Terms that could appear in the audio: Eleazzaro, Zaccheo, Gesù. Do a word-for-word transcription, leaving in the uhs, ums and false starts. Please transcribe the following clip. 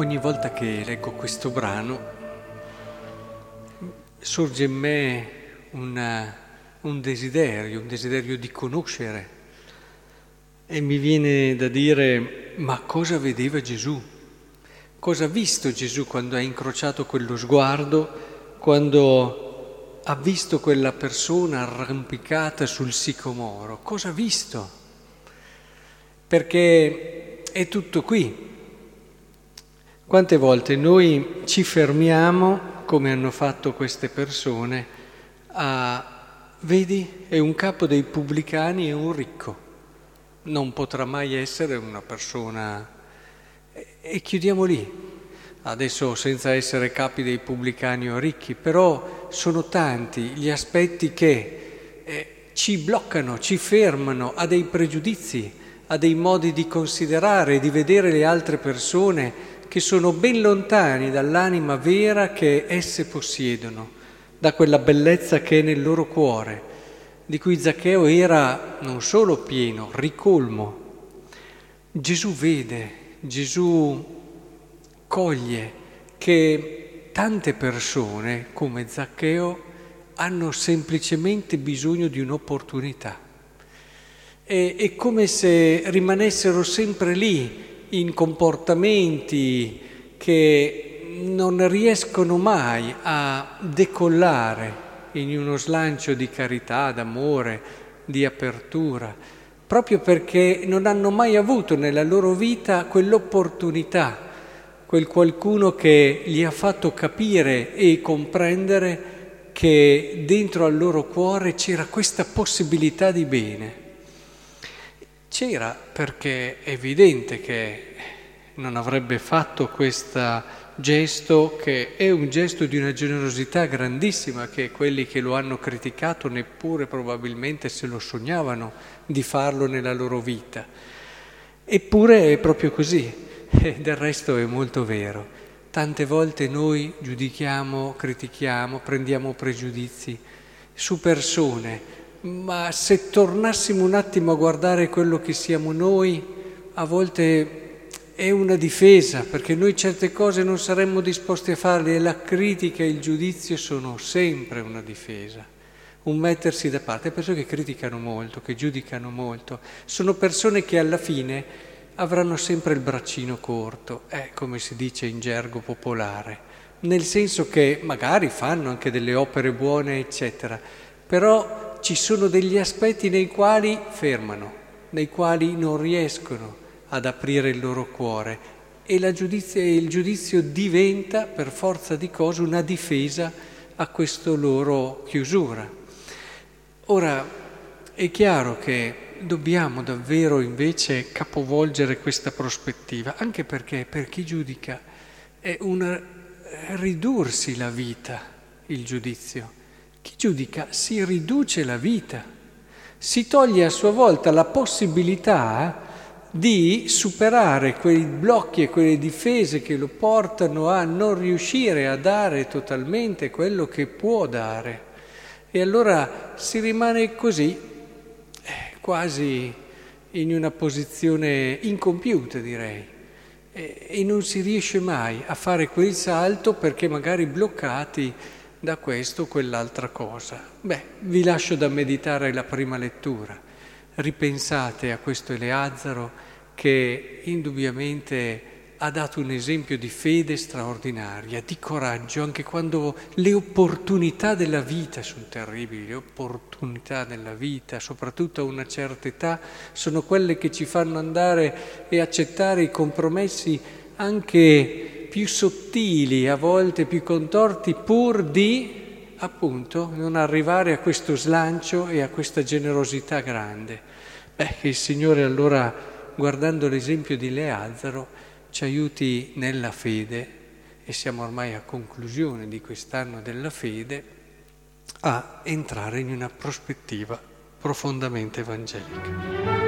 ogni volta che leggo questo brano sorge in me una, un desiderio, un desiderio di conoscere, e mi viene da dire: ma cosa vedeva Gesù? Cosa ha visto Gesù quando ha incrociato quello sguardo, quando ha visto quella persona arrampicata sul sicomoro? Cosa ha visto? Perché è tutto qui. Quante volte noi ci fermiamo, come hanno fatto queste persone, a vedi, è un capo dei pubblicani, è un ricco, non potrà mai essere una persona... E chiudiamo lì, adesso senza essere capi dei pubblicani o ricchi, però sono tanti gli aspetti che eh, ci bloccano, ci fermano a dei pregiudizi, a dei modi di considerare, di vedere le altre persone che sono ben lontani dall'anima vera che esse possiedono, da quella bellezza che è nel loro cuore, di cui Zaccheo era non solo pieno, ricolmo. Gesù vede, Gesù coglie che tante persone come Zaccheo hanno semplicemente bisogno di un'opportunità. E, è come se rimanessero sempre lì in comportamenti che non riescono mai a decollare in uno slancio di carità, d'amore, di apertura, proprio perché non hanno mai avuto nella loro vita quell'opportunità, quel qualcuno che gli ha fatto capire e comprendere che dentro al loro cuore c'era questa possibilità di bene. C'era, perché è evidente che non avrebbe fatto questo gesto, che è un gesto di una generosità grandissima, che quelli che lo hanno criticato neppure probabilmente se lo sognavano di farlo nella loro vita. Eppure è proprio così, e del resto è molto vero. Tante volte noi giudichiamo, critichiamo, prendiamo pregiudizi su persone, ma se tornassimo un attimo a guardare quello che siamo noi, a volte è una difesa, perché noi certe cose non saremmo disposti a farle, e la critica e il giudizio sono sempre una difesa, un mettersi da parte. Persone che criticano molto, che giudicano molto, sono persone che alla fine avranno sempre il braccino corto, eh, come si dice in gergo popolare, nel senso che magari fanno anche delle opere buone eccetera, però ci sono degli aspetti nei quali fermano, nei quali non riescono ad aprire il loro cuore, e la giudizia, il giudizio diventa per forza di cose una difesa a questa loro chiusura. Ora è chiaro che dobbiamo davvero invece capovolgere questa prospettiva, anche perché per chi giudica è un ridursi la vita il giudizio. Chi giudica si riduce la vita, si toglie a sua volta la possibilità di superare quei blocchi e quelle difese che lo portano a non riuscire a dare totalmente quello che può dare. E allora si rimane così, quasi in una posizione incompiuta, direi, e, e non si riesce mai a fare quel salto, perché magari bloccati da questo o quell'altra cosa. Beh, vi lascio da meditare la prima lettura. Ripensate a questo Eleazzaro che indubbiamente ha dato un esempio di fede straordinaria, di coraggio, anche quando le opportunità della vita sono terribili, le opportunità della vita, soprattutto a una certa età, sono quelle che ci fanno andare e accettare i compromessi anche più sottili, a volte più contorti, pur di... appunto non arrivare a questo slancio e a questa generosità grande. Beh, che il Signore allora, guardando l'esempio di Eleazzaro, ci aiuti nella fede, e siamo ormai a conclusione di quest'anno della fede, a entrare in una prospettiva profondamente evangelica.